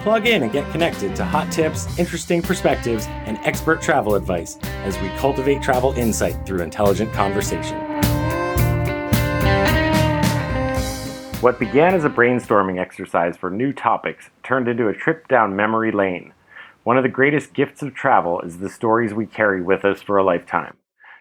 Plug in and get connected to hot tips, interesting perspectives, and expert travel advice as we cultivate travel insight through intelligent conversation. What began as a brainstorming exercise for new topics turned into a trip down memory lane. One of the greatest gifts of travel is the stories we carry with us for a lifetime.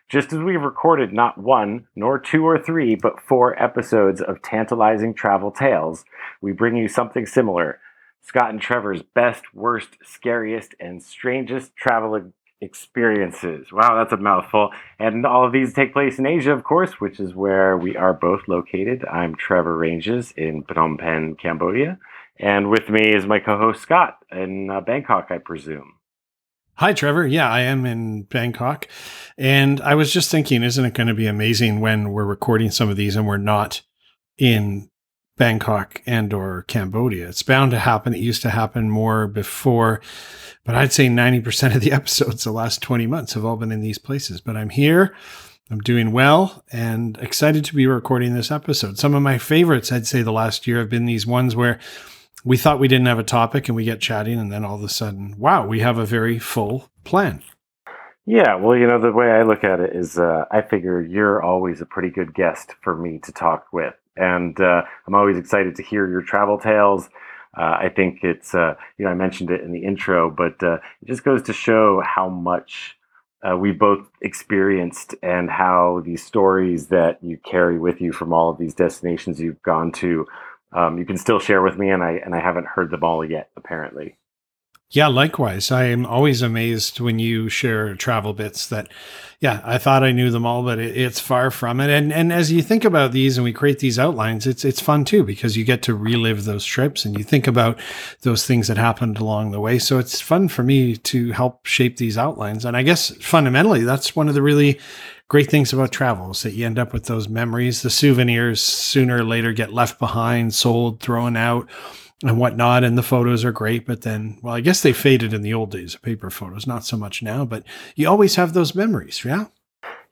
Just as we've recorded not one, nor two or three, but four episodes of tantalizing travel tales, we bring you something similar. Scott and Trevor's best, worst, scariest, and strangest travel experiences. Wow, that's a mouthful. And all of these take place in Asia, of course, which is where we are both located. I'm Trevor Ranges in Phnom Penh, Cambodia. And with me is my co-host Scott in Bangkok, I presume. Hi, Trevor. Yeah, I am in Bangkok. And I was just thinking, isn't it going to be amazing when we're recording some of these and we're not in Bangkok and or Cambodia? It's bound to happen. It used to happen more before, but I'd say 90% of the episodes the last 20 months have all been in these places. But I'm here, I'm doing well, and excited to be recording this episode. Some of my favorites, I'd say the last year, have been these ones where we thought we didn't have a topic and we get chatting, and then all of a sudden, wow, we have a very full plan. Yeah, well, you know, the way I look at it is I figure you're always a pretty good guest for me to talk with. And I'm always excited to hear your travel tales. I think it's, you know, I mentioned it in the intro, but it just goes to show how much we both experienced and how these stories that you carry with you from all of these destinations you've gone to, you can still share with me, and I haven't heard them all yet, apparently. Yeah, likewise. I am always amazed when you share travel bits that, yeah, I thought I knew them all, but it's far from it. And as you think about these and we create these outlines, it's fun too, because you get to relive those trips and you think about those things that happened along the way. So it's fun for me to help shape these outlines. And I guess fundamentally, that's one of the really great things about travel is that you end up with those memories. The souvenirs sooner or later get left behind, sold, thrown out, and whatnot, and the photos are great, but then, well, I guess they faded in the old days of paper photos, not so much now, but you always have those memories, yeah?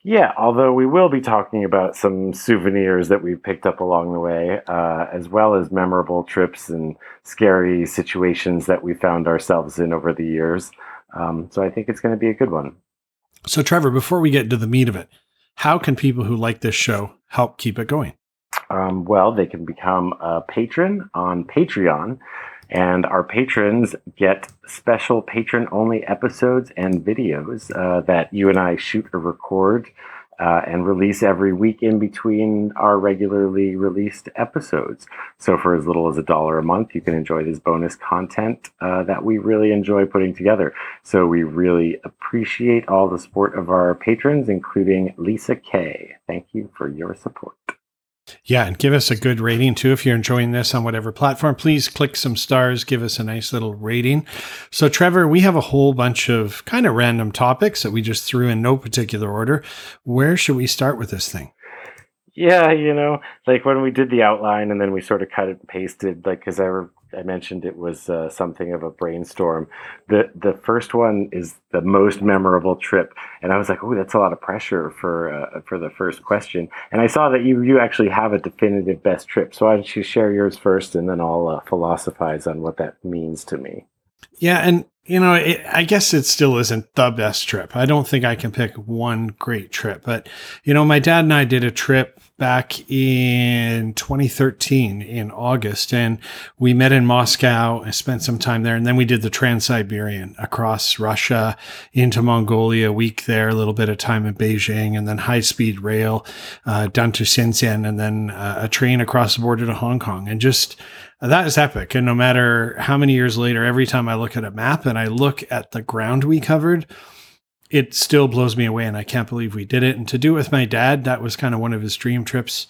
Yeah, although we will be talking about some souvenirs that we've picked up along the way, as well as memorable trips and scary situations that we found ourselves in over the years. So I think it's going to be a good one. So Trevor, before we get into the meat of it, how can people who like this show help keep it going? Well, they can become a patron on Patreon, and our patrons get special patron-only episodes and videos that you and I shoot or record and release every week in between our regularly released episodes. So for as little as $1 a month, you can enjoy this bonus content that we really enjoy putting together. So we really appreciate all the support of our patrons, including Lisa Kay. Thank you for your support. Yeah, and give us a good rating too. If you're enjoying this on whatever platform, please click some stars, give us a nice little rating. So Trevor, we have a whole bunch of kind of random topics that we just threw in no particular order. Where should we start with this thing? Yeah, you know, like when we did the outline and then we sort of cut it and pasted, like, because I mentioned it was something of a brainstorm. The first one is the most memorable trip. And I was like, oh, that's a lot of pressure for the first question. And I saw that you actually have a definitive best trip. So why don't you share yours first, and then I'll philosophize on what that means to me. Yeah, and you know, I guess it still isn't the best trip. I don't think I can pick one great trip. But, you know, my dad and I did a trip back in 2013 in August, and we met in Moscow and spent some time there. And then we did the Trans-Siberian across Russia into Mongolia, a week there, a little bit of time in Beijing, and then high-speed rail down to Shenzhen, and then a train across the border to Hong Kong. And just that is epic. And no matter how many years later, every time I look at a map and I look at the ground we covered, it still blows me away, and I can't believe we did it. And to do it with my dad, that was kind of one of his dream trips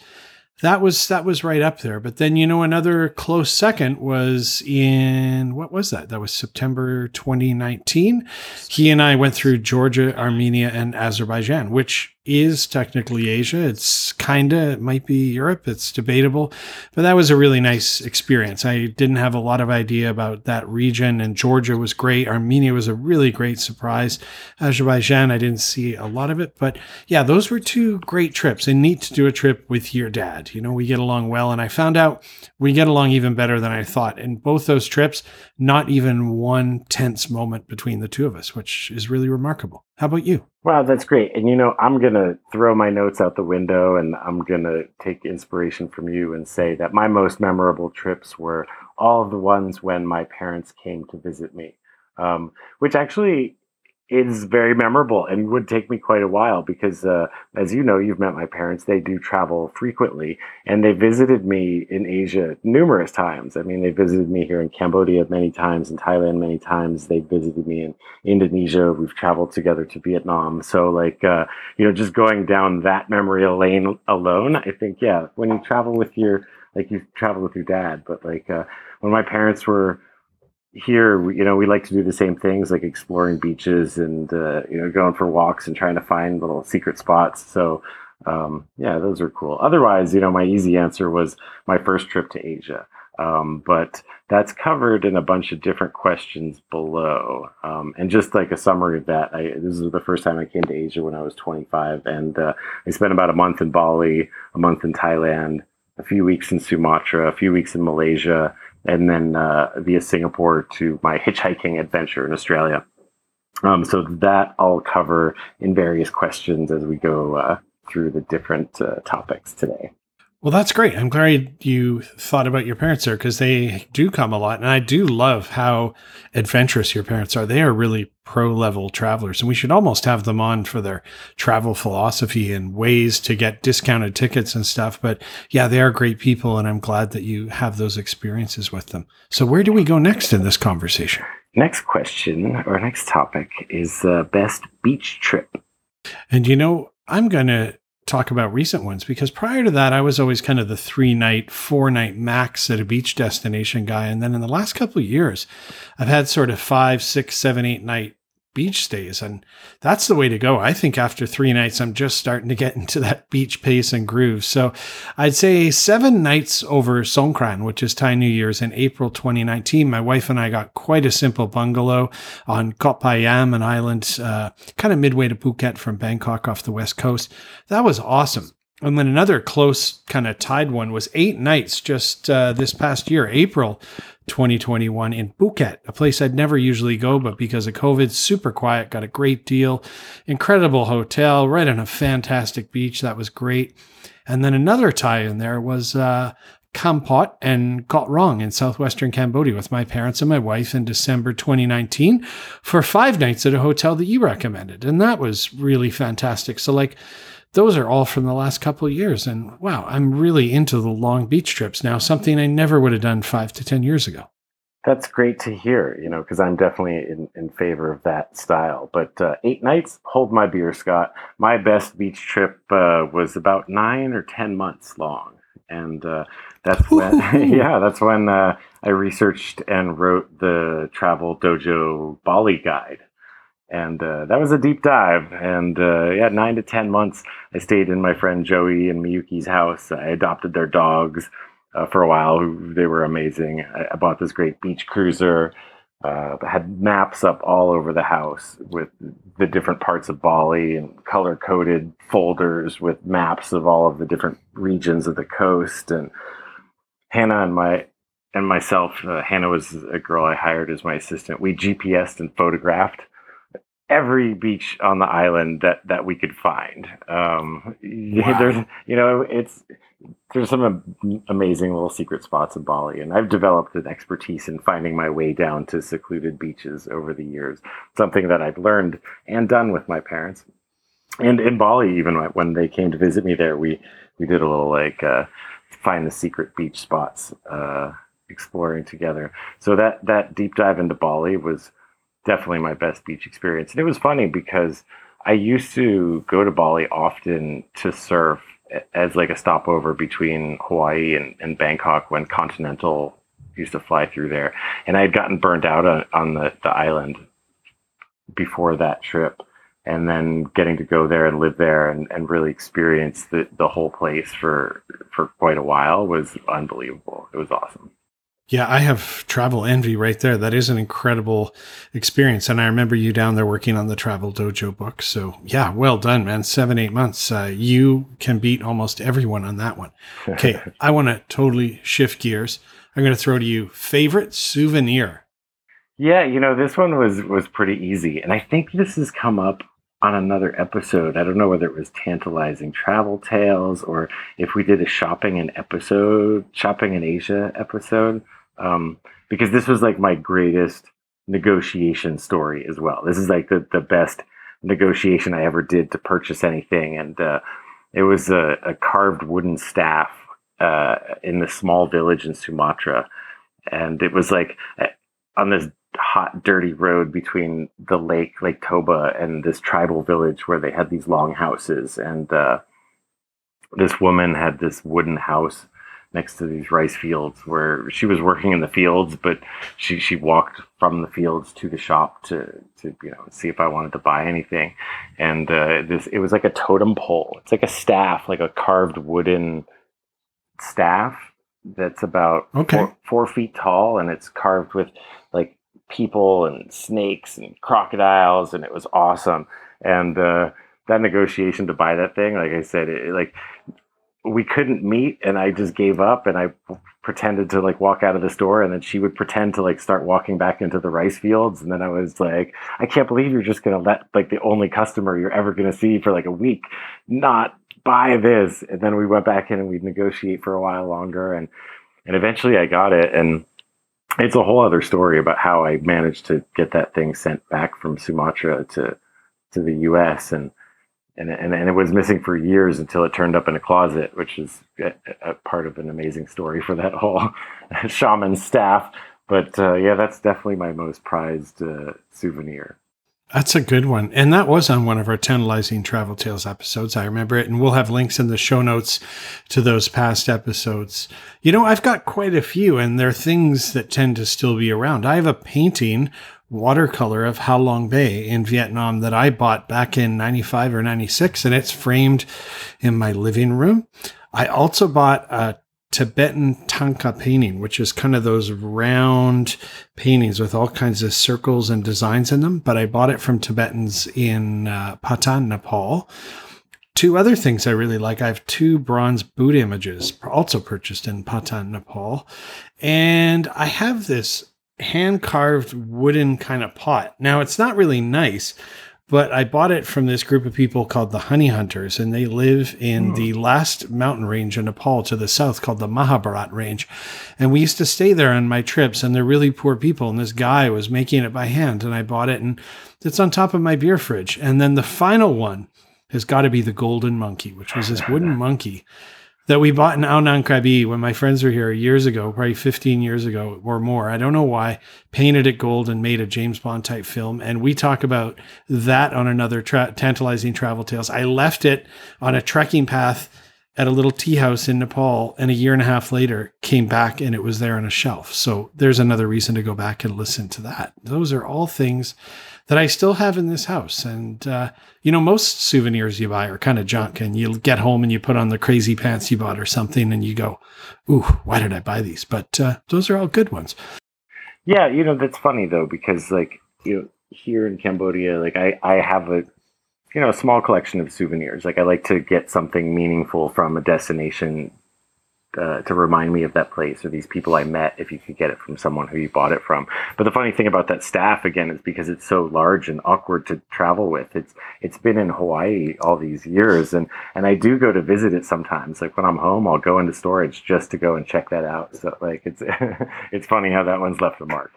That was right up there. But then, you know, another close second was in, what was that? That was September 2019. He and I went through Georgia, Armenia, and Azerbaijan, which is technically Asia. It's it might be Europe. It's debatable. But that was a really nice experience. I didn't have a lot of idea about that region, and Georgia was great. Armenia was a really great surprise. Azerbaijan, I didn't see a lot of it. But yeah, those were two great trips, and neat to do a trip with your dad. You know, we get along well, and I found out we get along even better than I thought. And both those trips, not even one tense moment between the two of us, which is really remarkable. How about you? Wow, that's great. And, you know, I'm going to throw my notes out the window, and I'm going to take inspiration from you and say that my most memorable trips were all of the ones when my parents came to visit me, which actually is very memorable and would take me quite a while because, as you know, you've met my parents. They do travel frequently, and they visited me in Asia numerous times. I mean, they visited me here in Cambodia many times, in Thailand many times. They visited me in Indonesia. We've traveled together to Vietnam. So, like, you know, just going down that memory lane alone, I think, yeah, when you travel with you travel with your dad, but like when my parents were here, you know, we like to do the same things, like exploring beaches and, you know, going for walks and trying to find little secret spots. So, yeah, those are cool. Otherwise, you know, my easy answer was my first trip to Asia. But that's covered in a bunch of different questions below. And just like a summary of that, this is the first time I came to Asia when I was 25. And I spent about a month in Bali, a month in Thailand, a few weeks in Sumatra, a few weeks in Malaysia, and then via Singapore to my hitchhiking adventure in Australia. So that I'll cover in various questions as we go through the different topics today. Well, that's great. I'm glad you thought about your parents there, because they do come a lot. And I do love how adventurous your parents are. They are really pro-level travelers. And we should almost have them on for their travel philosophy and ways to get discounted tickets and stuff. But yeah, they are great people. And I'm glad that you have those experiences with them. So where do we go next in this conversation? Next question or next topic is the best beach trip. And, you know, I'm going to talk about recent ones, because prior to that, I was always kind of the 3-night, 4-night max at a beach destination guy. And then in the last couple of years, I've had sort of 5, 6, 7, 8-night beach stays. And that's the way to go. I think after 3 nights, I'm just starting to get into that beach pace and groove. So I'd say 7 nights over Songkran, which is Thai New Year's, in April 2019. My wife and I got quite a simple bungalow on Koh Phaiyam, an island kind of midway to Phuket from Bangkok off the west coast. That was awesome. And then another close kind of tied one was 8 nights just this past year, April 2021, in Phuket, a place I'd never usually go, but because of COVID, super quiet, got a great deal, incredible hotel, right on a fantastic beach. That was great. And then another tie in there was Kampot and Koh Rong in southwestern Cambodia with my parents and my wife in December 2019 for 5 nights at a hotel that you recommended. And that was really fantastic. So like, those are all from the last couple of years. And wow, I'm really into the long beach trips now, something I never would have done 5 to 10 years ago. That's great to hear, you know, because I'm definitely in favor of that style. But 8 nights, hold my beer, Scott. My best beach trip was about 9 or 10 months long. And that's when, I researched and wrote the Travel Dojo Bali Guide. And that was a deep dive. And 9 to 10 months, I stayed in my friend Joey and Miyuki's house. I adopted their dogs for a while. They were amazing. I bought this great beach cruiser. Had maps up all over the house with the different parts of Bali, and color-coded folders with maps of all of the different regions of the coast. And Hannah and myself, Hannah was a girl I hired as my assistant. We GPSed and photographed every beach on the island that we could find. Wow. There's some amazing little secret spots in Bali, and I've developed an expertise in finding my way down to secluded beaches over the years, something that I've learned and done with my parents. And in Bali, even when they came to visit me there, we did a little find the secret beach spots exploring together. So that deep dive into Bali was definitely my best beach experience. And it was funny because I used to go to Bali often to surf as like a stopover between Hawaii and Bangkok when Continental used to fly through there. And I had gotten burned out on the island before that trip. And then getting to go there and live there and really experience the whole place for quite a while was unbelievable. It was awesome. Yeah, I have travel envy right there. That is an incredible experience. And I remember you down there working on the Travel Dojo book. So yeah, well done, man. 7-8 months. You can beat almost everyone on that one. Okay, I want to totally shift gears. I'm going to throw to you favorite souvenir. Yeah, you know, this one was pretty easy. And I think this has come up on another episode. I don't know whether it was Tantalizing Travel Tales or if we did a shopping in Asia episode, because this was like my greatest negotiation story as well. This is like the best negotiation I ever did to purchase anything. And it was a carved wooden staff in this small village in Sumatra. And it was like on this hot, dirty road between the lake, Lake Toba, and this tribal village where they had these long houses. And this woman had this wooden house next to these rice fields where she was working in the fields, but she walked from the fields to the shop to you know, see if I wanted to buy anything. And it was like a totem pole. It's like a staff, like a carved wooden staff that's about 4 feet tall, and it's carved with like people and snakes and crocodiles, and it was awesome. And that negotiation to buy that thing, like I said, we couldn't meet, and I just gave up, and I pretended to like walk out of the store, and then she would pretend to like start walking back into the rice fields. And then I was like, I can't believe you're just gonna let like the only customer you're ever gonna see for like a week not buy this. And then we went back in and we'd negotiate for a while longer, and eventually I got it. And it's a whole other story about how I managed to get that thing sent back from Sumatra to the US, and it was missing for years until it turned up in a closet, which is a part of an amazing story for that whole shaman staff. But yeah, that's definitely my most prized souvenir. That's a good one. And that was on one of our Tantalizing Travel Tales episodes. I remember it. And we'll have links in the show notes to those past episodes. You know, I've got quite a few, and they're things that tend to still be around. I have a painting, watercolor, of Hạ Long Bay in Vietnam that I bought back in 95 or 96, and it's framed in my living room. I also bought a Tibetan Tanka painting, which is kind of those round paintings with all kinds of circles and designs in them. But I bought it from Tibetans in Patan, Nepal. Two other things I really like. I have two bronze Buddha images, also purchased in Patan, Nepal. And I have this hand-carved wooden kind of pot. Now, it's not really nice, but I bought it from this group of people called the Honey Hunters, and they live in the last mountain range in Nepal to the south called the Mahabharat Range. And we used to stay there on my trips, and they're really poor people. And this guy was making it by hand, and I bought it, and it's on top of my beer fridge. And then the final one has got to be the Golden Monkey, which was this wooden monkey that we bought in Anang Krabi when my friends were here years ago, probably 15 years ago or more. I don't know why. Painted it gold and made a James Bond type film. And we talk about that on another Tantalizing Travel Tales. I left it on a trekking path at a little tea house in Nepal, and a year and a half later came back and it was there on a shelf. So there's another reason to go back and listen to that. Those are all things that I still have in this house. And, you know, most souvenirs you buy are kind of junk, and you get home and you put on the crazy pants you bought or something and you go, ooh, why did I buy these? But those are all good ones. Yeah, you know, that's funny though, because like, you know, here in Cambodia, like I have a, you know, a small collection of souvenirs. Like I like to get something meaningful from a destination to remind me of that place or these people I met, if you could get it from someone who you bought it from. But the funny thing about that staff, again, is because it's so large and awkward to travel with. It's been in Hawaii all these years, and I do go to visit it sometimes. Like when I'm home, I'll go into storage just to go and check that out. So like it's it's funny how that one's left a mark.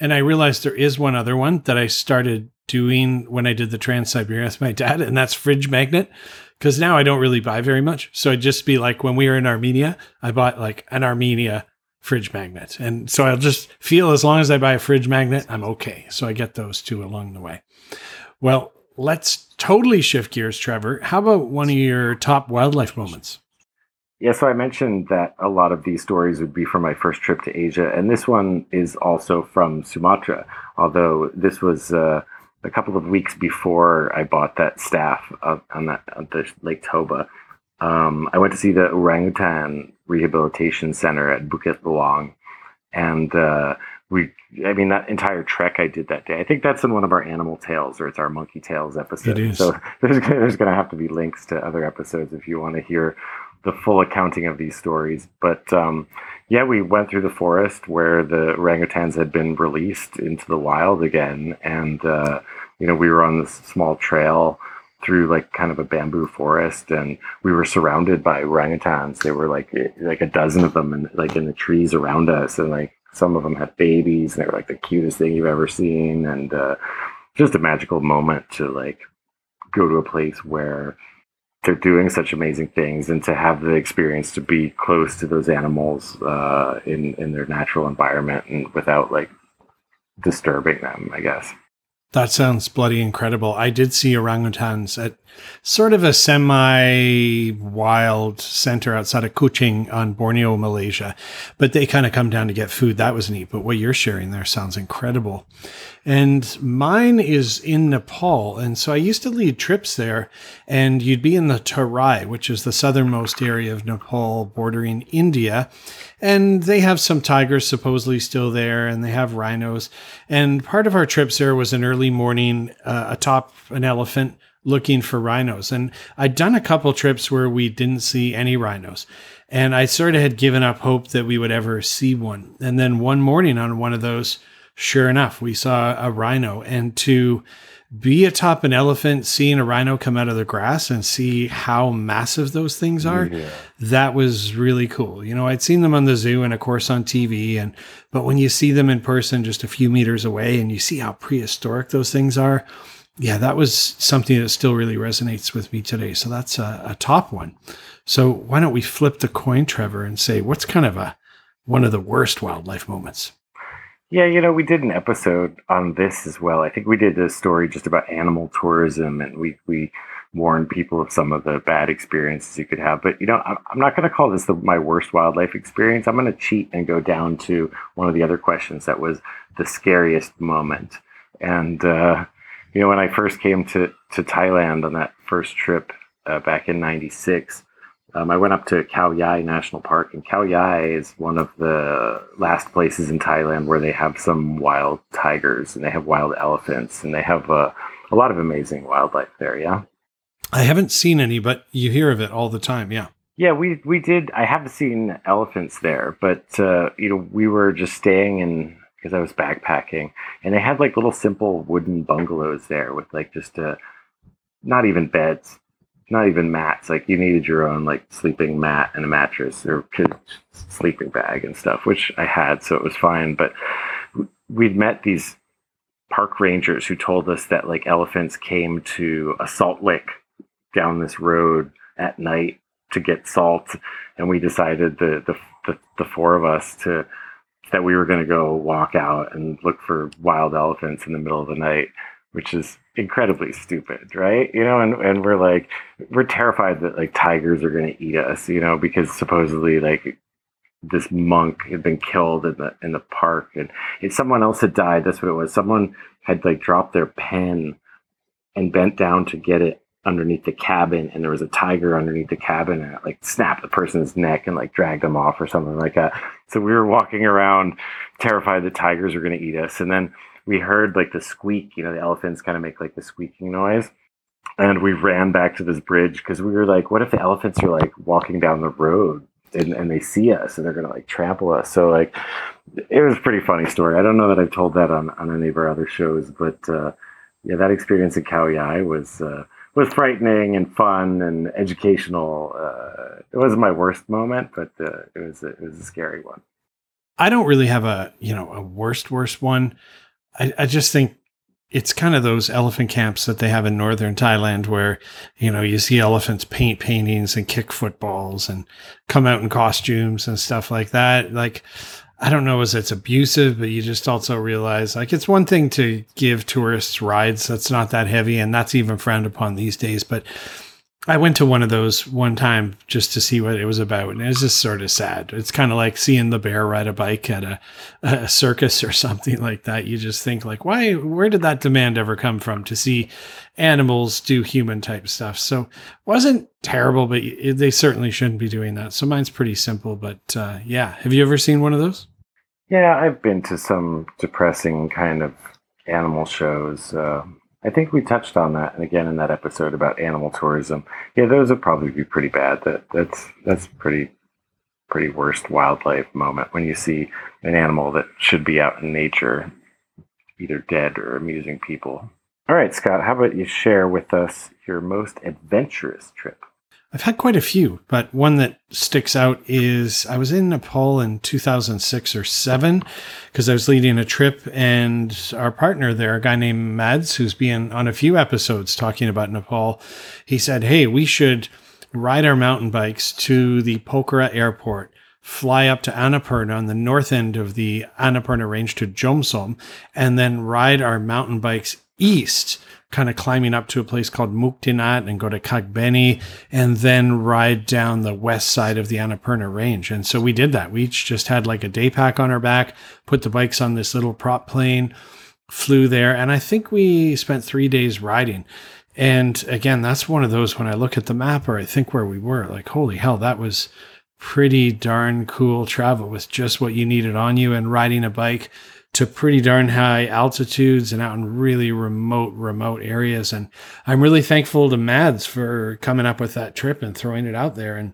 And I realized there is one other one that I started doing when I did the Trans-Siberian with my dad, and that's fridge magnet. Because now I don't really buy very much. So I'd just be like, when we were in Armenia, I bought like an Armenia fridge magnet. And so I'll just feel as long as I buy a fridge magnet, I'm okay. So I get those two along the way. Well, let's totally shift gears, Trevor. How about one of your top wildlife moments? Yeah, so I mentioned that a lot of these stories would be from my first trip to Asia, and this one is also from Sumatra, although this was a couple of weeks before I bought that staff on the Lake Toba. I went to see the orangutan rehabilitation center at Bukit Lawang, and that entire trek I did that day. I think that's in one of our animal tales, or it's our monkey tales episode. It is. So there's going to have to be links to other episodes if you want to hear the full accounting of these stories. But we went through the forest where the orangutans had been released into the wild again. And, we were on this small trail through like kind of a bamboo forest, and we were surrounded by orangutans. There were like a dozen of them in the trees around us. And like some of them had babies, and they were like the cutest thing you've ever seen. And just a magical moment to like go to a place where they're doing such amazing things, and to have the experience to be close to those animals in their natural environment and without like disturbing them, I guess. That sounds bloody incredible. I did see orangutans at sort of a semi-wild center outside of Kuching on Borneo, Malaysia, but they kind of come down to get food. That was neat, but what you're sharing there sounds incredible. And mine is in Nepal, and so I used to lead trips there, and you'd be in the Terai, which is the southernmost area of Nepal bordering India, and they have some tigers supposedly still there, and they have rhinos, and part of our trips there was an early morning atop an elephant looking for rhinos. And I'd done a couple trips where we didn't see any rhinos, and I sort of had given up hope that we would ever see one. And then one morning on one of those, sure enough, we saw a rhino. And to be atop an elephant, seeing a rhino come out of the grass and see how massive those things are, that was really cool. You know, I'd seen them on the zoo and of course on TV, but when you see them in person just a few meters away and you see how prehistoric those things are, that was something that still really resonates with me today. So that's a top one. So why don't we flip the coin, Trevor, and say what's kind of one of the worst wildlife moments? Yeah, we did an episode on this as well. I think we did a story just about animal tourism, and we warned people of some of the bad experiences you could have. But, I'm not going to call this my worst wildlife experience. I'm going to cheat and go down to one of the other questions that was the scariest moment. And, when I first came to Thailand on that first trip back in 96, I went up to Khao Yai National Park, and Khao Yai is one of the last places in Thailand where they have some wild tigers, and they have wild elephants, and they have a lot of amazing wildlife there, yeah? I haven't seen any, but you hear of it all the time, yeah. Yeah, we did. I have seen elephants there, but, we were just staying in, because I was backpacking, and they had like little simple wooden bungalows there with like just not even beds. Not even mats, like you needed your own like sleeping mat and a mattress or sleeping bag and stuff, which I had, so it was fine. But we'd met these park rangers who told us that like elephants came to a salt lick down this road at night to get salt. And we decided, the four of us, that we were going to go walk out and look for wild elephants in the middle of the night, which is incredibly stupid, right? And we're terrified that like tigers are going to eat us, because supposedly like this monk had been killed in the park, and if someone else had died. That's what it was. Someone had like dropped their pen and bent down to get it underneath the cabin, and there was a tiger underneath the cabin, and it like snapped the person's neck and like dragged them off or something like that. So we were walking around terrified that tigers were going to eat us, and then we heard like the squeak, the elephants kind of make like the squeaking noise. And we ran back to this bridge because we were like, what if the elephants are like walking down the road and they see us and they're going to like trample us? So like, it was a pretty funny story. I don't know that I've told that on any of our other shows, but that experience at Khao Yai was frightening and fun and educational. It wasn't my worst moment, but it was a scary one. I don't really have a worst one. I just think it's kind of those elephant camps that they have in northern Thailand where, you see elephants paint paintings and kick footballs and come out in costumes and stuff like that. Like, I don't know if it's abusive, but you just also realize, like, it's one thing to give tourists rides. That's not that heavy, and that's even frowned upon these days. But I went to one of those one time just to see what it was about, and it was just sort of sad. It's kind of like seeing the bear ride a bike at a circus or something like that. You just think, like, why? Where did that demand ever come from to see animals do human-type stuff? So it wasn't terrible, but they certainly shouldn't be doing that. So mine's pretty simple, but yeah. Have you ever seen one of those? Yeah, I've been to some depressing kind of animal shows. I think we touched on that, and again in that episode about animal tourism. Yeah, those would probably be pretty bad. That's pretty worst wildlife moment when you see an animal that should be out in nature, either dead or amusing people. All right, Scott, how about you share with us your most adventurous trip? I've had quite a few, but one that sticks out is I was in Nepal in 2006 or 2007 because I was leading a trip, and our partner there, a guy named Mads, who's been on a few episodes talking about Nepal, he said, hey, we should ride our mountain bikes to the Pokhara airport, fly up to Annapurna on the north end of the Annapurna range to Jomsom, and then ride our mountain bikes east, kind of climbing up to a place called Muktinat and go to Kagbeni and then ride down the west side of the Annapurna range. And so we did that. We each just had like a day pack on our back, put the bikes on this little prop plane, flew there. And I think we spent 3 days riding. And again, that's one of those when I look at the map or I think where we were, like, holy hell, that was pretty darn cool travel with just what you needed on you and riding a bike to pretty darn high altitudes and out in really remote areas. And I'm really thankful to Mads for coming up with that trip and throwing it out there. And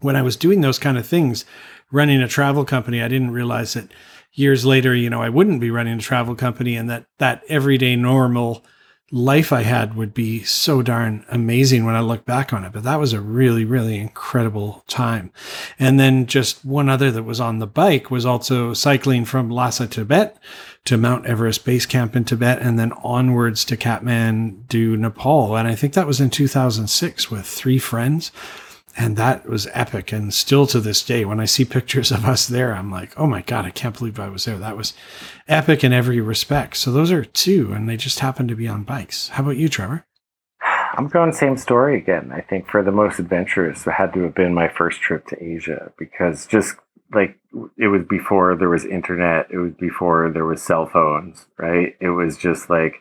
when I was doing those kind of things, running a travel company, I didn't realize that years later, you know, I wouldn't be running a travel company, and that everyday normal life I had would be so darn amazing when I look back on it. But that was a really, really incredible time. And then just one other that was on the bike was also cycling from Lhasa, Tibet to Mount Everest Base Camp in Tibet and then onwards to Kathmandu, Nepal. And I think that was in 2006 with 3 friends. And that was epic. And still to this day, when I see pictures of us there, I'm like, oh my God, I can't believe I was there. That was epic in every respect. So those are 2, and they just happen to be on bikes. How about you, Trevor? I'm going same story again. I think for the most adventurous, it had to have been my first trip to Asia, because just like it was before there was internet. It was before there was cell phones, right? It was just like,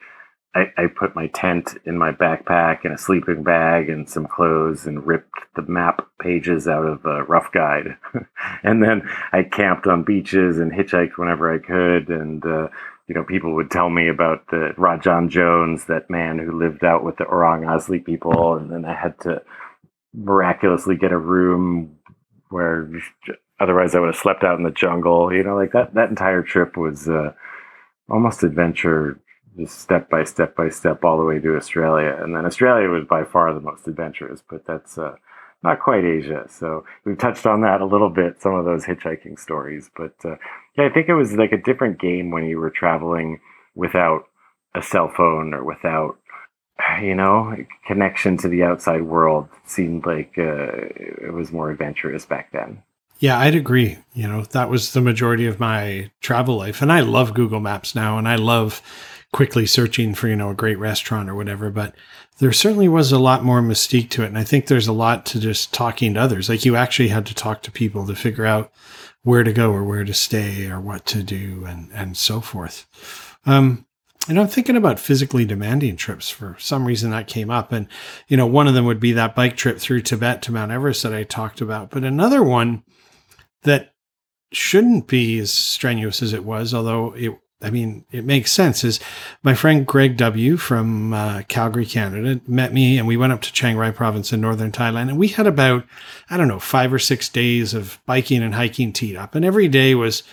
I put my tent in my backpack and a sleeping bag and some clothes and ripped the map pages out of a rough guide. And then I camped on beaches and hitchhiked whenever I could. And, you know, people would tell me about the Rajan Jones, that man who lived out with the Orang Asli people. And then I had to miraculously get a room where otherwise I would have slept out in the jungle. You know, like that entire trip was almost adventure, just step by step all the way to Australia. And then Australia was by far the most adventurous, but that's not quite Asia. So we've touched on that a little bit, some of those hitchhiking stories. But yeah, I think it was like a different game when you were traveling without a cell phone or without, you know, connection to the outside world. It seemed like it was more adventurous back then. Yeah, I'd agree. You know, that was the majority of my travel life. And I love Google Maps now, and I love quickly searching for, you know, a great restaurant or whatever, but there certainly was a lot more mystique to it. And I think there's a lot to just talking to others. Like you actually had to talk to people to figure out where to go or where to stay or what to do and so forth. And I'm thinking about physically demanding trips. For some reason that came up, and, you know, one of them would be that bike trip through Tibet to Mount Everest that I talked about. But another one that shouldn't be as strenuous as it was, although it makes sense, is my friend Greg W. from Calgary, Canada, met me, and we went up to Chiang Rai province in northern Thailand. And we had about, 5 or 6 days of biking and hiking teed up. And every day was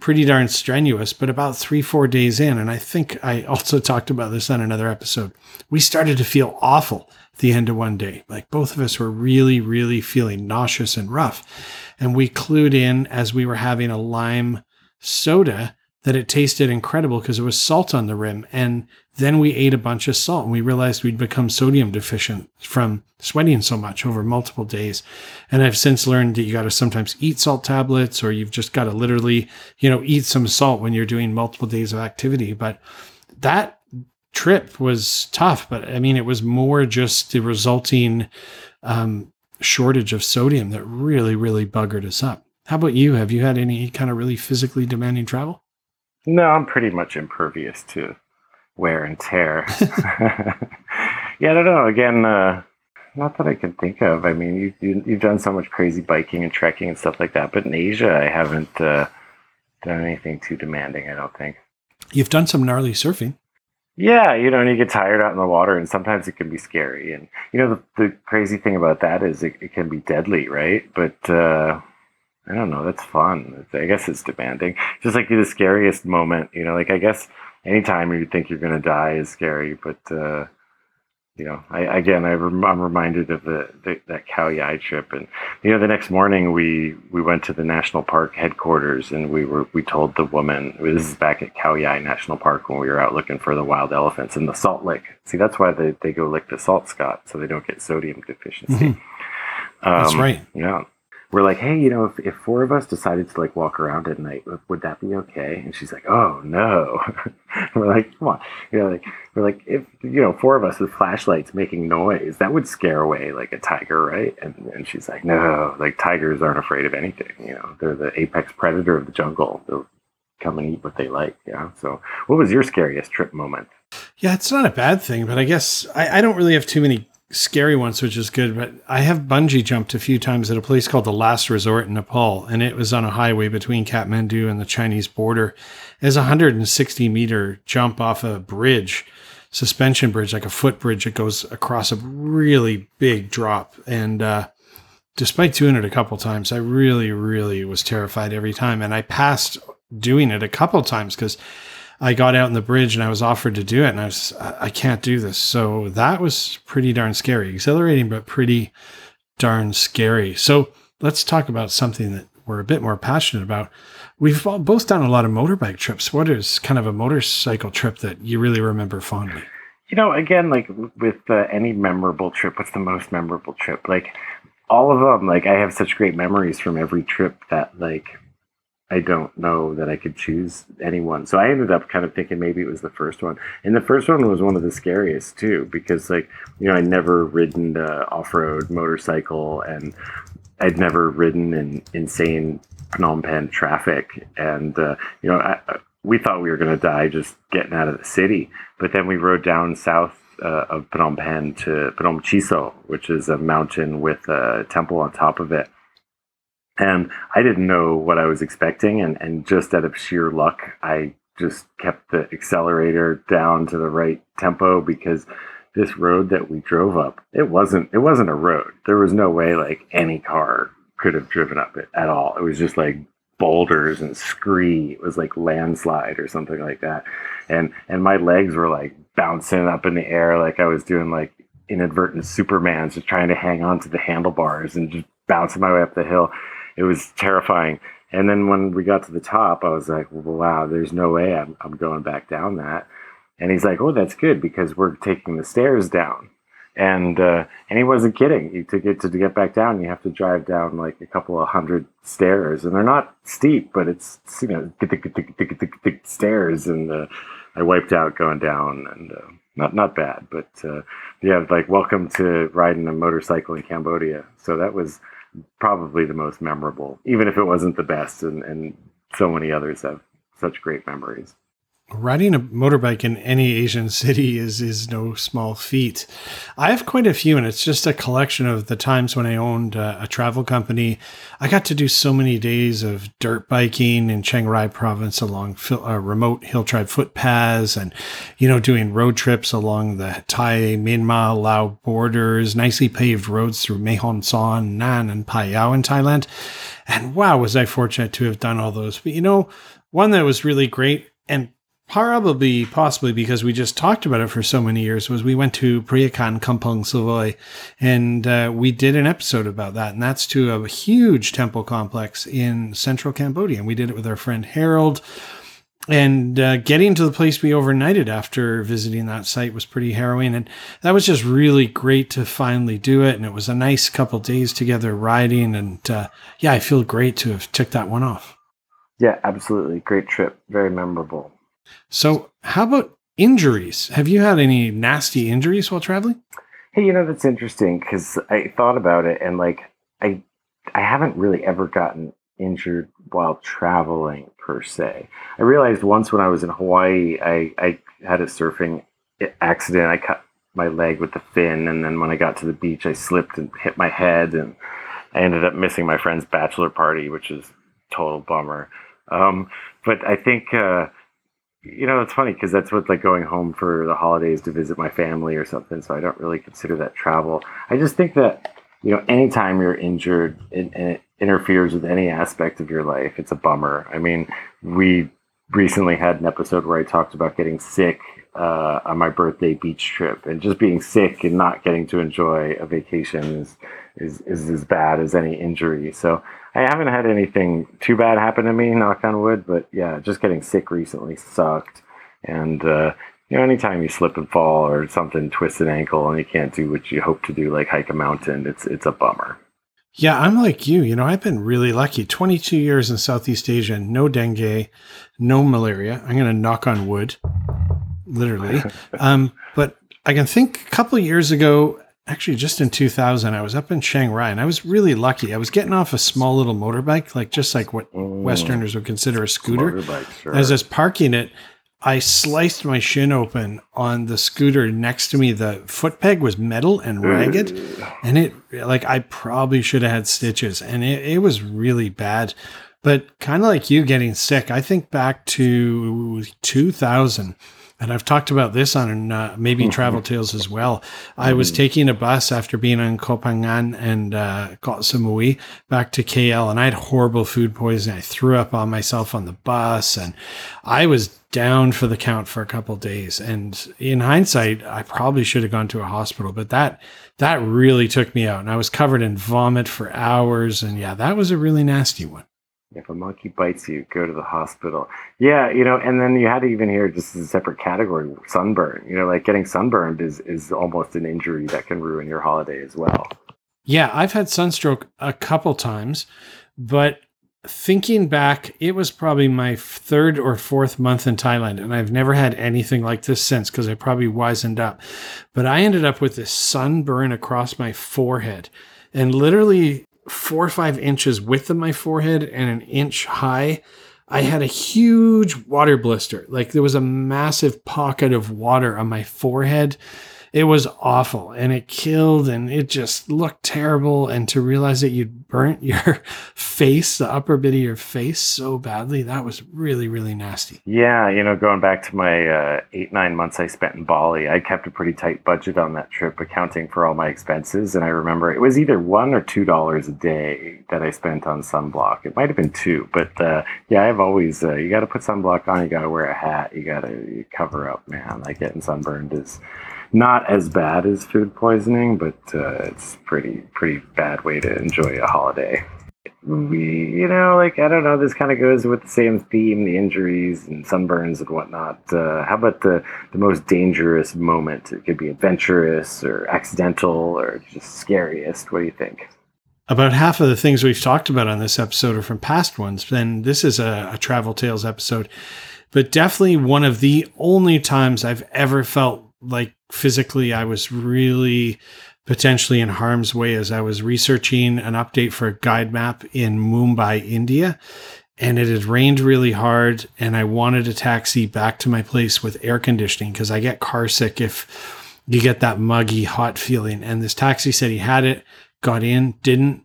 pretty darn strenuous, but about 3-4 days in, and I think I also talked about this on another episode, we started to feel awful at the end of one day. Like both of us were really, really feeling nauseous and rough. And we clued in as we were having a lime soda that it tasted incredible because it was salt on the rim. And then we ate a bunch of salt and we realized we'd become sodium deficient from sweating so much over multiple days. And I've since learned that you got to sometimes eat salt tablets, or you've just got to literally, you know, eat some salt when you're doing multiple days of activity. But that trip was tough, but I mean, it was more just the resulting shortage of sodium that really, really buggered us up. How about you? Have you had any kind of really physically demanding travel? No, I'm pretty much impervious to wear and tear. Yeah, I don't know. Again, not that I can think of. I mean, you've done so much crazy biking and trekking and stuff like that. But in Asia, I haven't done anything too demanding, I don't think. You've done some gnarly surfing. Yeah, you know, and you get tired out in the water, and sometimes it can be scary. And, you know, the crazy thing about that is it can be deadly, right? But... I don't know. That's fun. I guess it's demanding. Just like the scariest moment, you know, like I guess any time you think you're going to die is scary. But, you know, I'm reminded of that Khao Yai trip. And, you know, the next morning we went to the national park headquarters, and we told the woman, this is back at Khao Yai National Park when we were out looking for the wild elephants in the salt lick. See, that's why they go lick the salt, Scott, so they don't get sodium deficiency. Mm-hmm. That's right. Yeah. We're like, hey, you know, if four of us decided to like walk around at night, would that be okay? And she's like, oh no. We're like, come on, you know, like we're like, if you know, four of us with flashlights making noise, that would scare away like a tiger, right? And she's like, no, like tigers aren't afraid of anything, you know, they're the apex predator of the jungle. They'll come and eat what they like, yeah. So, what was your scariest trip moment? Yeah, it's not a bad thing, but I guess I don't really have too many scary ones, which is good, but I have bungee jumped a few times at a place called The Last Resort in Nepal, and it was on a highway between Kathmandu and the Chinese border. It was a 160-meter jump off a bridge, suspension bridge, like a footbridge that goes across a really big drop. And despite doing it a couple times, I really, really was terrified every time. And I passed doing it a couple times because I got out on the bridge and I was offered to do it, and I can't do this. So that was pretty darn scary, exhilarating, but pretty darn scary. So let's talk about something that we're a bit more passionate about. We've both done a lot of motorbike trips. What is kind of a motorcycle trip that you really remember fondly? You know, again, like with any memorable trip, what's the most memorable trip? Like all of them, like I have such great memories from every trip that like, I don't know that I could choose anyone. So I ended up kind of thinking maybe it was the first one. And the first one was one of the scariest too, because like, you know, I'd never ridden the off-road motorcycle, and I'd never ridden in insane Phnom Penh traffic. And, you know, we thought we were going to die just getting out of the city, but then we rode down south of Phnom Penh to Phnom Chiso, which is a mountain with a temple on top of it. And I didn't know what I was expecting, and just out of sheer luck, I just kept the accelerator down to the right tempo, because this road that we drove up, it wasn't a road. There was no way like any car could have driven up it at all. It was just like boulders and scree. It was like landslide or something like that. And my legs were like bouncing up in the air, like I was doing like inadvertent Superman, just trying to hang on to the handlebars and just bouncing my way up the hill. It was terrifying. And then when we got to the top, I was like, well, wow, there's no way I'm going back down that. And he's like, oh, that's good, because we're taking the stairs down. And he wasn't kidding. To get back down, you have to drive down like a couple of hundred stairs. And they're not steep, but it's, you know, thick stairs. And I wiped out going down, and not bad. But yeah, like welcome to riding a motorcycle in Cambodia. So that was probably the most memorable, even if it wasn't the best, and so many others have such great memories. Riding a motorbike in any Asian city is no small feat. I have quite a few, and it's just a collection of the times when I owned a travel company. I got to do so many days of dirt biking in Chiang Rai province along remote hill tribe footpaths, and, you know, doing road trips along the Thai-Myanmar Lao borders, nicely paved roads through Mae Hon Son, Nan, and Payao in Thailand. And wow, was I fortunate to have done all those. But, you know, one that was really great, and probably, possibly because we just talked about it for so many years, was we went to Priyakan Kampong Savoy, and we did an episode about that. And that's to a huge temple complex in central Cambodia. And we did it with our friend Harold. And getting to the place we overnighted after visiting that site was pretty harrowing. And that was just really great to finally do it. And it was a nice couple of days together riding. And yeah, I feel great to have ticked that one off. Yeah, absolutely. Great trip. Very memorable. So how about injuries? Have you had any nasty injuries while traveling? Hey, you know, that's interesting because I thought about it and like I haven't really ever gotten injured while traveling per se. I realized once when I was in Hawaii, I had a surfing accident. I cut my leg with the fin, and then when I got to the beach, I slipped and hit my head, and I ended up missing my friend's bachelor party, which is a total bummer. But I think, you know, it's funny because that's what like going home for the holidays to visit my family or something. So I don't really consider that travel. I just think that, you know, anytime you're injured and it interferes with any aspect of your life, it's a bummer. I mean, we recently had an episode where I talked about getting sick on my birthday beach trip, and just being sick and not getting to enjoy a vacation is as bad as any injury. So I haven't had anything too bad happen to me, knock on wood, but yeah, just getting sick recently sucked. And you know, anytime you slip and fall or something twists an ankle and you can't do what you hope to do, like hike a mountain, it's a bummer. Yeah, I'm like you. You know, I've been really lucky. 22 years in Southeast Asia, no dengue, no malaria. I'm going to knock on wood, literally. But I can think a couple of years ago, actually just in 2000, I was up in Chiang Rai, and I was really lucky. I was getting off a small little motorbike, like just like what Westerners would consider a scooter. Sure. As I was parking it, I sliced my shin open on the scooter next to me. The foot peg was metal and ragged, and it like I probably should have had stitches, and it was really bad. But kind of like you getting sick, I think back to 2000, and I've talked about this on maybe Travel Tales as well. I was taking a bus after being on Koh Phangan and Koh Samui back to KL, and I had horrible food poisoning. I threw up on myself on the bus, and I was down for the count for a couple of days. And in hindsight, I probably should have gone to a hospital, but that really took me out. And I was covered in vomit for hours. And yeah, that was a really nasty one. If a monkey bites you, go to the hospital. Yeah, you know, and then you had to even hear just as a separate category, sunburn. You know, like getting sunburned is almost an injury that can ruin your holiday as well. Yeah, I've had sunstroke a couple times, but thinking back, it was probably my third or fourth month in Thailand, and I've never had anything like this since because I probably wisened up. But I ended up with this sunburn across my forehead, and literally 4 or 5 inches width of my forehead and an inch high, I had a huge water blister. Like there was a massive pocket of water on my forehead. It was awful, and it killed, and it just looked terrible. And to realize that you'd burnt your face, the upper bit of your face so badly, that was really, really nasty. Yeah, you know, going back to my 8-9 months I spent in Bali, I kept a pretty tight budget on that trip, accounting for all my expenses. And I remember it was either $1 or $2 a day that I spent on sunblock. It might have been $2, but yeah, I've always, you got to put sunblock on, you got to wear a hat, you got to cover up, man. Like getting sunburned is not as bad as food poisoning, but it's pretty bad way to enjoy a holiday. You know, like, I don't know, this kind of goes with the same theme, the injuries and sunburns and whatnot. How about the most dangerous moment? It could be adventurous or accidental or just scariest. What do you think? About half of the things we've talked about on this episode are from past ones. Then this is a Travel Tales episode, but definitely one of the only times I've ever felt like physically I was really potentially in harm's way as I was researching an update for a guide map in Mumbai, India. And it had rained really hard, and I wanted a taxi back to my place with air conditioning because I get car sick if you get that muggy, hot feeling. And this taxi said he had it, got in, didn't.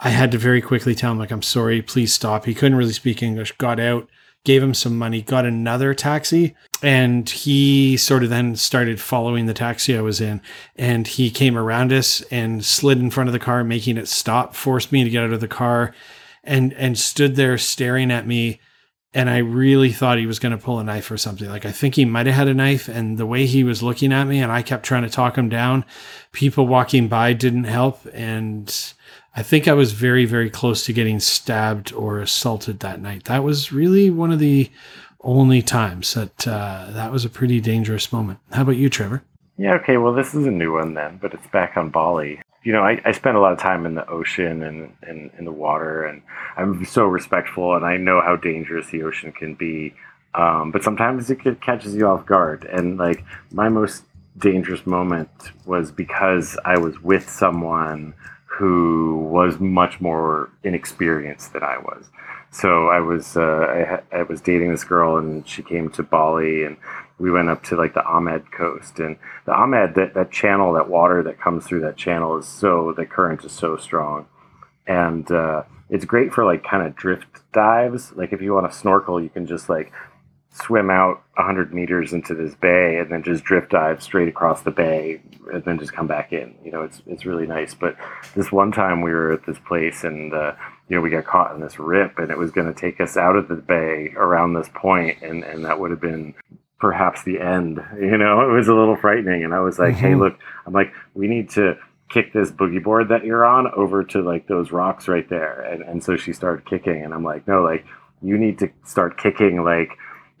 I had to very quickly tell him, like, I'm sorry, please stop. He couldn't really speak English, got out, gave him some money, got another taxi, and he sort of then started following the taxi I was in, and he came around us and slid in front of the car, making it stop, forced me to get out of the car, and stood there staring at me, and I really thought he was going to pull a knife or something. Like, I think he might have had a knife, and the way he was looking at me, and I kept trying to talk him down, people walking by didn't help, and I think I was very, very close to getting stabbed or assaulted that night. That was really one of the only times. That was a pretty dangerous moment. How about you, Trevor? Yeah, okay. Well, this is a new one then, but it's back on Bali. You know, I spend a lot of time in the ocean and in the water, and I'm so respectful, and I know how dangerous the ocean can be. But sometimes it catches you off guard. And like my most dangerous moment was because I was with someone who was much more inexperienced than I was. So I was dating this girl, and she came to Bali, and we went up to like the Ahmed coast. And the Ahmed, that channel, that water that comes through that channel the current is so strong. And it's great for like kind of drift dives. Like if you want to snorkel, you can just like swim out 100 meters into this bay and then just drift dive straight across the bay and then just come back in. You know, it's really nice. But this one time we were at this place and, you know, we got caught in this rip, and it was going to take us out of the bay around this point, and that would have been perhaps the end. You know, it was a little frightening. And I was like, hey, look, I'm like, we need to kick this boogie board that you're on over to like those rocks right there. And so she started kicking, and I'm like, no, like you need to start kicking. Like,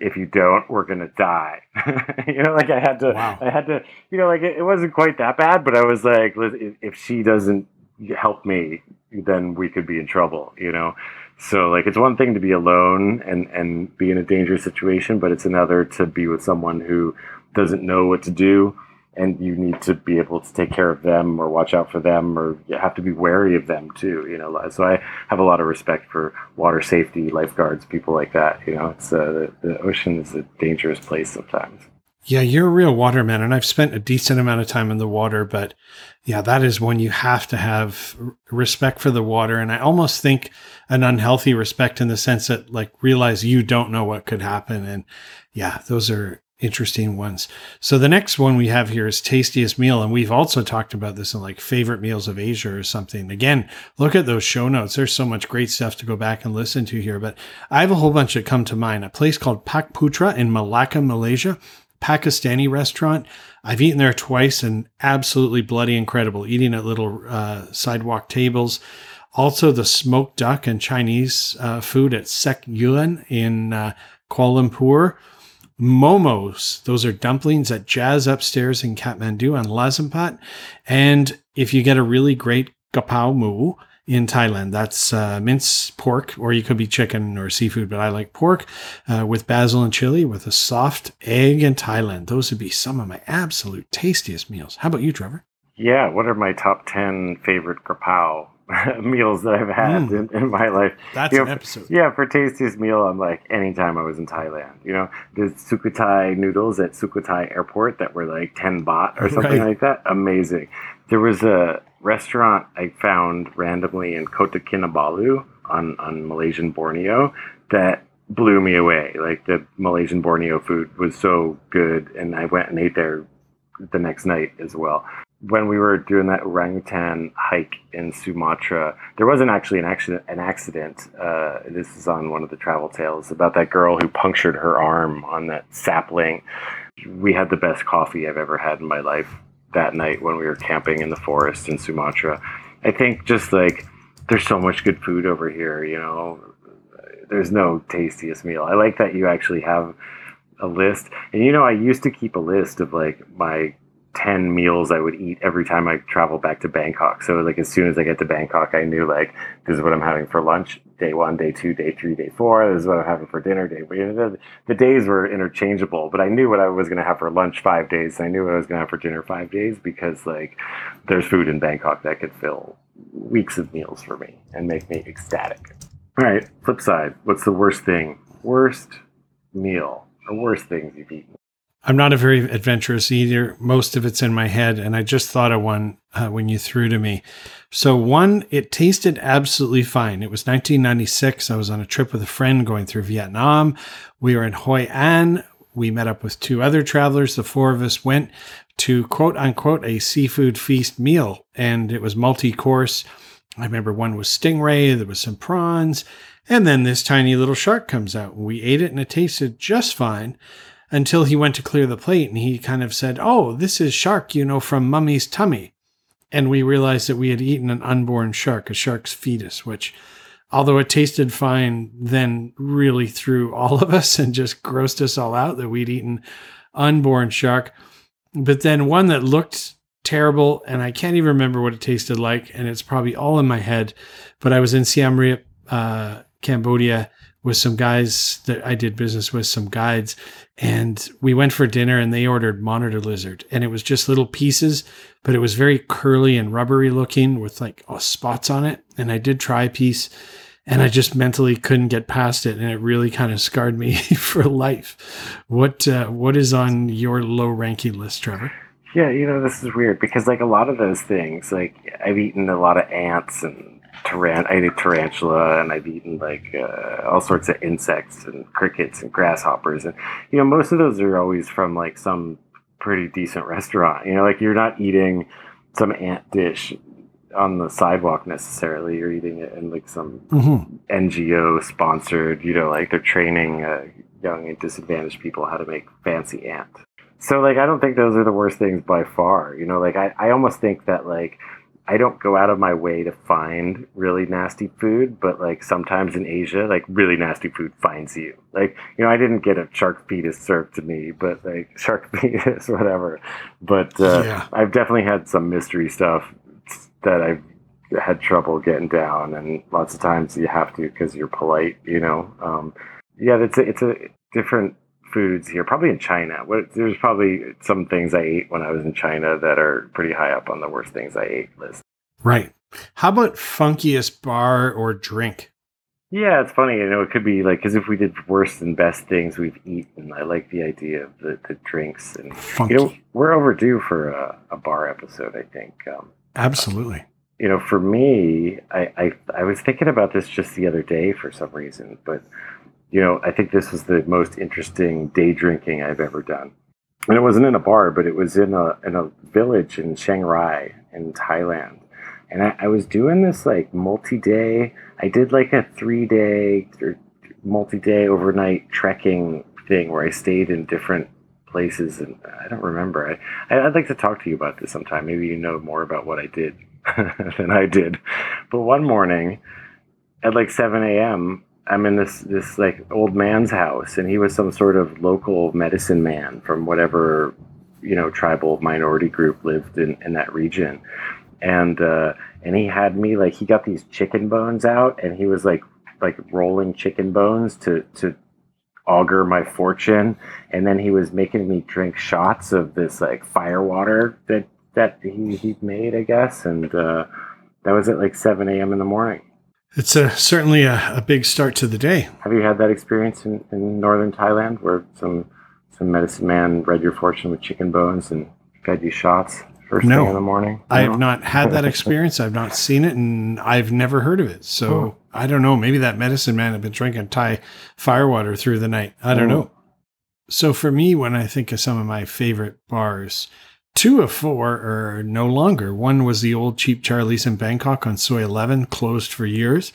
if you don't, we're going to die. You know, like I had to, you know, like it wasn't quite that bad, but I was like, if she doesn't help me, then we could be in trouble, you know? So like, it's one thing to be alone and be in a dangerous situation, but it's another to be with someone who doesn't know what to do, and you need to be able to take care of them or watch out for them, or you have to be wary of them too, you know? So I have a lot of respect for water safety, lifeguards, people like that. You know, it's the ocean is a dangerous place sometimes. Yeah, you're a real waterman, and I've spent a decent amount of time in the water, but yeah, that is one you have to have respect for the water. And I almost think an unhealthy respect in the sense that like realize you don't know what could happen. And yeah, those are interesting ones. So the next one we have here is tastiest meal. And we've also talked about this in like favorite meals of Asia or something. Again, look at those show notes. There's so much great stuff to go back and listen to here, but I have a whole bunch that come to mind. A place called Pak Putra in Malacca, Malaysia. Pakistani restaurant. I've eaten there twice and absolutely bloody incredible, eating at little sidewalk tables. Also the smoked duck and Chinese food at Sek Yuan in Kuala Lumpur. Momos, those are dumplings at Jazz Upstairs in Kathmandu on Lazampat. And if you get a really great gapao mu in Thailand, that's minced pork, or you could be chicken or seafood, but I like pork with basil and chili with a soft egg in Thailand. Those would be some of my absolute tastiest meals. How about you, Trevor? Yeah, what are my top 10 favorite gapao meals that I've had in my life? That's an episode. Yeah, for tastiest meal, I'm like, anytime I was in Thailand, you know, the Sukhothai noodles at Sukhothai airport that were like 10 baht or something like that. Amazing. There was a restaurant I found randomly in Kota Kinabalu on Malaysian Borneo that blew me away. Like the Malaysian Borneo food was so good, and I went and ate there the next night as well. When we were doing that orangutan hike in Sumatra, there wasn't actually an accident. This is on one of the travel tales about that girl who punctured her arm on that sapling. We had the best coffee I've ever had in my life that night when we were camping in the forest in Sumatra. I think just like there's so much good food over here, you know, there's no tastiest meal. I like that you actually have a list. And, you know, I used to keep a list of like my 10 meals I would eat every time I travel back to Bangkok. So like as soon as I get to Bangkok, I knew like this is what I'm having for lunch, day 1, day 2, day 3, day 4. This is what I'm having for dinner, day. The days were interchangeable, but I knew what I was going to have for lunch 5 days. I knew what I was going to have for dinner 5 days, because like there's food in Bangkok that could fill weeks of meals for me and make me ecstatic. All right, flip side. What's the worst thing? Worst meal or worst things you've eaten? I'm not a very adventurous eater. Most of it's in my head, and I just thought of one when you threw to me. So one, it tasted absolutely fine. It was 1996. I was on a trip with a friend going through Vietnam. We were in Hoi An. We met up with two other travelers. The four of us went to, quote unquote, a seafood feast meal, and it was multi-course. I remember one was stingray, there was some prawns, and then this tiny little shark comes out. We ate it, and it tasted just fine. Until he went to clear the plate, and he kind of said, oh, this is shark, you know, from Mummy's Tummy. And we realized that we had eaten an unborn shark, a shark's fetus, which although it tasted fine, then really threw all of us and just grossed us all out that we'd eaten unborn shark. But then one that looked terrible, and I can't even remember what it tasted like, and it's probably all in my head. But I was in Siem Reap, Cambodia, with some guys that I did business with, some guides, and we went for dinner and they ordered monitor lizard, and it was just little pieces, but it was very curly and rubbery looking with like spots on it. And I did try a piece and I just mentally couldn't get past it. And it really kind of scarred me for life. What is on your low ranking list, Trevor? Yeah. You know, this is weird because like a lot of those things, like I've eaten a lot of ants and I ate a tarantula, and I've eaten like all sorts of insects and crickets and grasshoppers, and you know most of those are always from like some pretty decent restaurant. You know, like you're not eating some ant dish on the sidewalk necessarily. You're eating it in like some NGO sponsored. You know, like they're training young and disadvantaged people how to make fancy ant. So like I don't think those are the worst things by far. You know, like I almost think that like. I don't go out of my way to find really nasty food, but like sometimes in Asia, like really nasty food finds you. Like, you know, I didn't get a shark fetus served to me, but like shark fetus, whatever. But yeah. I've definitely had some mystery stuff that I've had trouble getting down. And lots of times you have to, cause you're polite, you know? Yeah, it's a different foods here, probably in China. There's probably some things I ate when I was in China that are pretty high up on the worst things I ate list. Right. How about funkiest bar or drink? Yeah, it's funny. You know, it could be like, because if we did worst and best things we've eaten, I like the idea of the drinks. And, funky. You know, we're overdue for a bar episode, I think. Absolutely. You know, for me, I was thinking about this just the other day for some reason, but you know, I think this was the most interesting day drinking I've ever done. And it wasn't in a bar, but it was in a village in Chiang Rai in Thailand. And I was doing this like multi-day. I did like a 3-day or multi-day overnight trekking thing where I stayed in different places. And I don't remember. I'd like to talk to you about this sometime. Maybe you know more about what I did than I did. But one morning at like 7 a.m., I'm in this like old man's house, and he was some sort of local medicine man from whatever, you know, tribal minority group lived in that region. And he had me like, he got these chicken bones out, and he was like rolling chicken bones to augur my fortune. And then he was making me drink shots of this like fire water that he'd made, I guess. And, that was at like 7 a.m. in the morning. It's certainly a big start to the day. Have you had that experience in northern Thailand where some medicine man read your fortune with chicken bones and fed you shots first thing in the morning? No, I have not had that experience. I've not seen it, and I've never heard of it. So I don't know. Maybe that medicine man had been drinking Thai firewater through the night. I don't know. So for me, when I think of some of my favorite bars, 2 of 4 are no longer. One was the old Cheap Charlie's in Bangkok on Soy 11, closed for years.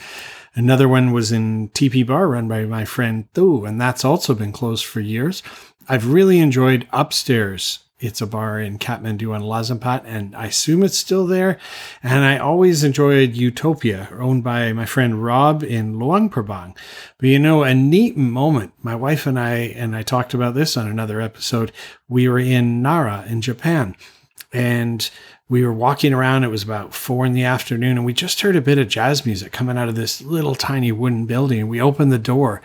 Another one was in TP Bar, run by my friend Thu, and that's also been closed for years. I've really enjoyed Upstairs. It's a bar in Kathmandu on Lazampat, and I assume it's still there. And I always enjoyed Utopia, owned by my friend Rob in Luang Prabang. But you know, a neat moment, my wife and I talked about this on another episode, we were in Nara in Japan, and we were walking around. It was about 4 p.m, and we just heard a bit of jazz music coming out of this little tiny wooden building. And we opened the door,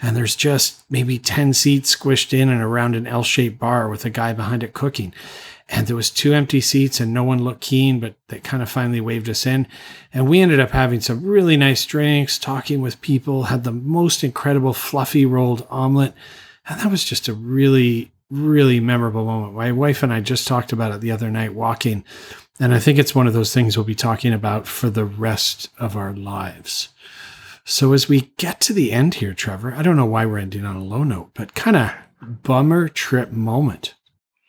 and there's just maybe 10 seats squished in and around an L-shaped bar with a guy behind it cooking. And there was 2 empty seats, and no one looked keen, but they kind of finally waved us in. And we ended up having some really nice drinks, talking with people, had the most incredible fluffy rolled omelet. And that was just a really memorable moment. My wife and I just talked about it the other night walking, and I think it's one of those things we'll be talking about for the rest of our lives. So as we get to the end here, Trevor, I don't know why we're ending on a low note, but kind of bummer trip moment.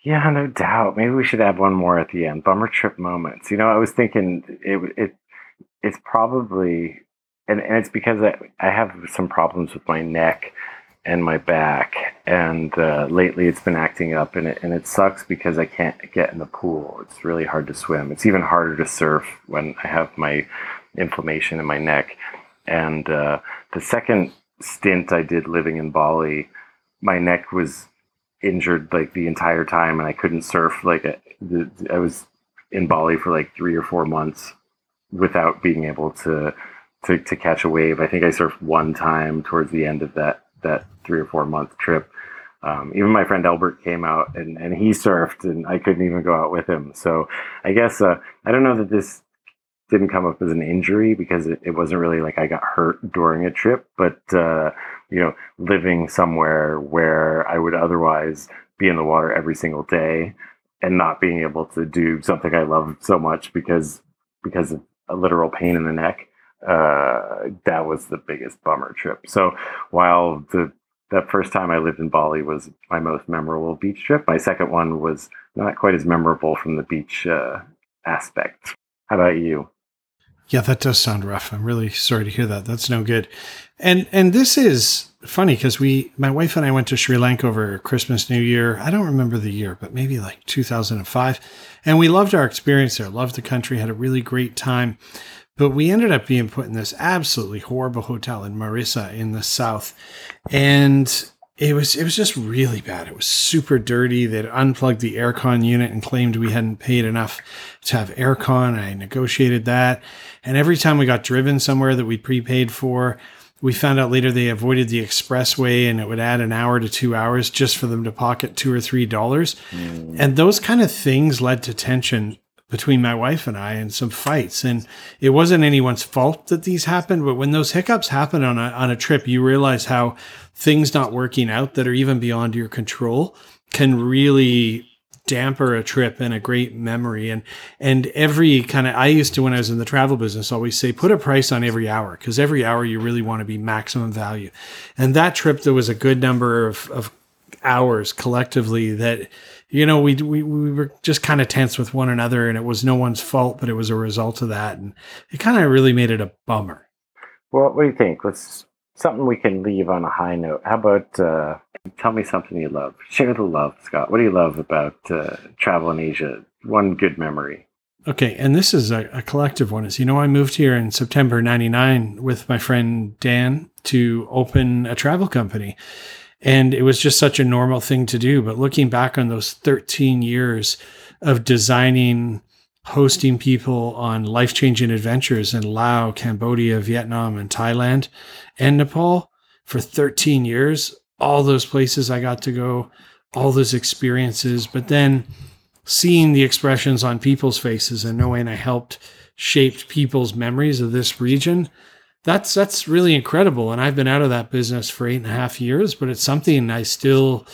Yeah, no doubt. Maybe we should add one more at the end. Bummer trip moments. You know, I was thinking it's probably, and it's because I have some problems with my neck and my back, and lately it's been acting up, and it sucks because I can't get in the pool. It's really hard to swim. It's even harder to surf when I have my inflammation in my neck. And the second stint I did living in Bali, my neck was injured like the entire time, and I couldn't surf. Like I was in Bali for like 3 or 4 months without being able to catch a wave. I think I surfed one time towards the end of that 3 or 4 month trip. Even my friend Albert came out and he surfed, and I couldn't even go out with him. So I guess I don't know that this didn't come up as an injury, because it wasn't really like I got hurt during a trip, but living somewhere where I would otherwise be in the water every single day and not being able to do something I loved so much because of a literal pain in the neck, that was the biggest bummer trip. So while that first time I lived in Bali was my most memorable beach trip, my second one was not quite as memorable from the beach aspect. How about you? Yeah, that does sound rough. I'm really sorry to hear that. That's no good. And this is funny because my wife and I went to Sri Lanka over Christmas, New Year. I don't remember the year, but maybe like 2005. And we loved our experience there, loved the country, had a really great time. But we ended up being put in this absolutely horrible hotel in Marissa in the south. And it was just really bad. It was super dirty. They'd unplugged the aircon unit and claimed we hadn't paid enough to have aircon. I negotiated that. And every time we got driven somewhere that we prepaid for, we found out later they avoided the expressway, and it would add an hour to 2 hours just for them to pocket $2 or $3. And those kind of things led to tension between my wife and I, and some fights. And it wasn't anyone's fault that these happened, but when those hiccups happen on a trip, you realize how things not working out that are even beyond your control can really damper a trip and a great memory. And every kind of, I used to, when I was in the travel business, always say, put a price on every hour, because every hour you really want to be maximum value. And that trip, there was a good number of hours collectively that, we were just kind of tense with one another, and it was no one's fault, but it was a result of that. And it kind of really made it a bummer. Well, what do you think? Something we can leave on a high note. How about, tell me something you love. Share the love, Scott. What do you love about travel in Asia? One good memory. Okay, and this is a collective one. As you know, I moved here in September 99 with my friend Dan to open a travel company. And it was just such a normal thing to do. But looking back on those 13 years of designing, hosting people on life-changing adventures in Laos, Cambodia, Vietnam, and Thailand, and Nepal for 13 years, all those places I got to go, all those experiences, but then seeing the expressions on people's faces and knowing I helped shape people's memories of this region, that's really incredible. And I've been out of that business for 8.5 years, but it's something I still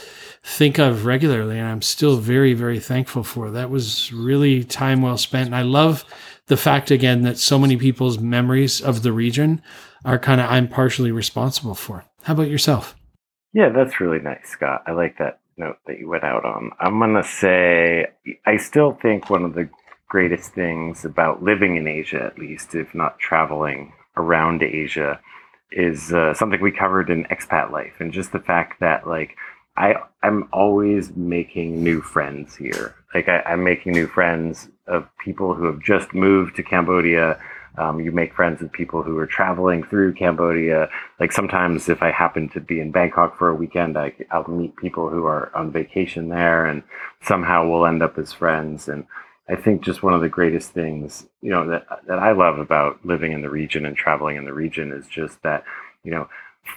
think of regularly, and I'm still very, very thankful for. That was really time well spent. And I love the fact, again, that so many people's memories of the region are kind of, I'm partially responsible for. How about yourself? Yeah, that's really nice, Scott. I like that note that you went out on. I'm going to say, I still think one of the greatest things about living in Asia, at least, if not traveling around Asia, is something we covered in Expat Life, and just the fact that I'm always making new friends here. I'm making new friends of people who have just moved to Cambodia. You make friends with people who are traveling through Cambodia. Sometimes if I happen to be in Bangkok for a weekend, I'll meet people who are on vacation there, and somehow we'll end up as friends. And I think just one of the greatest things, that I love about living in the region and traveling in the region is just that,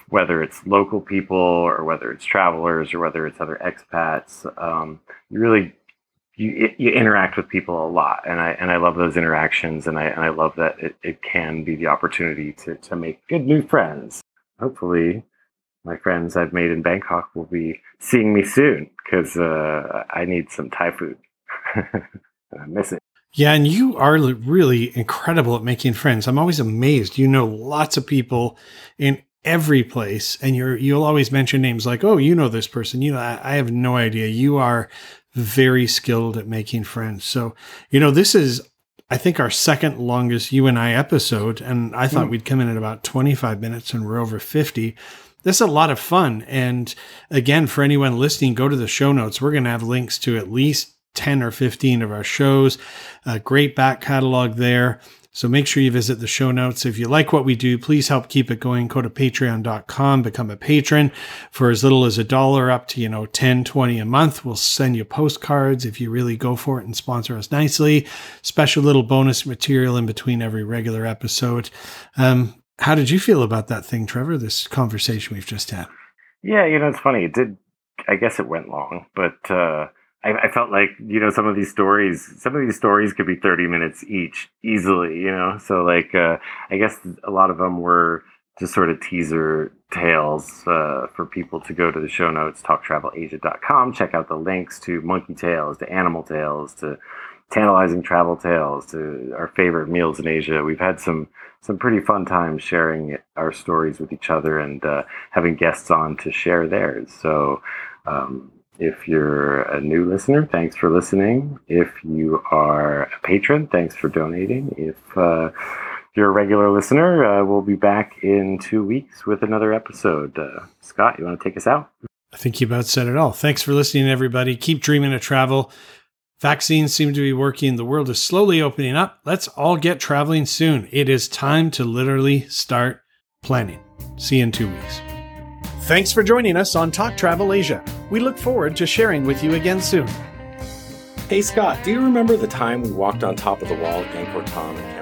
whether it's local people or whether it's travelers or whether it's other expats, you interact with people a lot. And I love those interactions. And I love that it can be the opportunity to make good new friends. Hopefully my friends I've made in Bangkok will be seeing me soon, because I need some Thai food. I miss it. Yeah, and you are really incredible at making friends. I'm always amazed. You know lots of people in every place, and you'll always mention names like, oh, you know this person. I have no idea. You are very skilled at making friends. So, this is, I think, our second longest you and I episode, and I thought we'd come in at about 25 minutes, and we're over 50. This is a lot of fun. And again, for anyone listening, go to the show notes. We're going to have links to at least 10 or 15 of our shows, a great back catalog there. So make sure you visit the show notes. If you like what we do, please help keep it going. Go to patreon.com, become a patron for as little as $1 up to, $10, $20 a month. We'll send you postcards if you really go for it and sponsor us nicely. Special little bonus material in between every regular episode. How did you feel about that thing, Trevor, this conversation we've just had? Yeah, it's funny. It did. I guess it went long, but I felt like, some of these stories could be 30 minutes each easily, So I guess a lot of them were just sort of teaser tales for people to go to the show notes, talktravelasia.com, check out the links to monkey tales, to animal tales, to tantalizing travel tales, to our favorite meals in Asia. We've had some pretty fun times sharing our stories with each other and having guests on to share theirs. So if you're a new listener, thanks for listening. If you are a patron, thanks for donating. If you're a regular listener, we'll be back in 2 weeks with another episode. Scott, you want to take us out? I think you about said it all. Thanks for listening, everybody. Keep dreaming of travel. Vaccines seem to be working. The world is slowly opening up. Let's all get traveling soon. It is time to literally start planning. See you in 2 weeks. Thanks for joining us on Talk Travel Asia. We look forward to sharing with you again soon. Hey, Scott, do you remember the time we walked on top of the wall at Angkor Thom in Cambodia?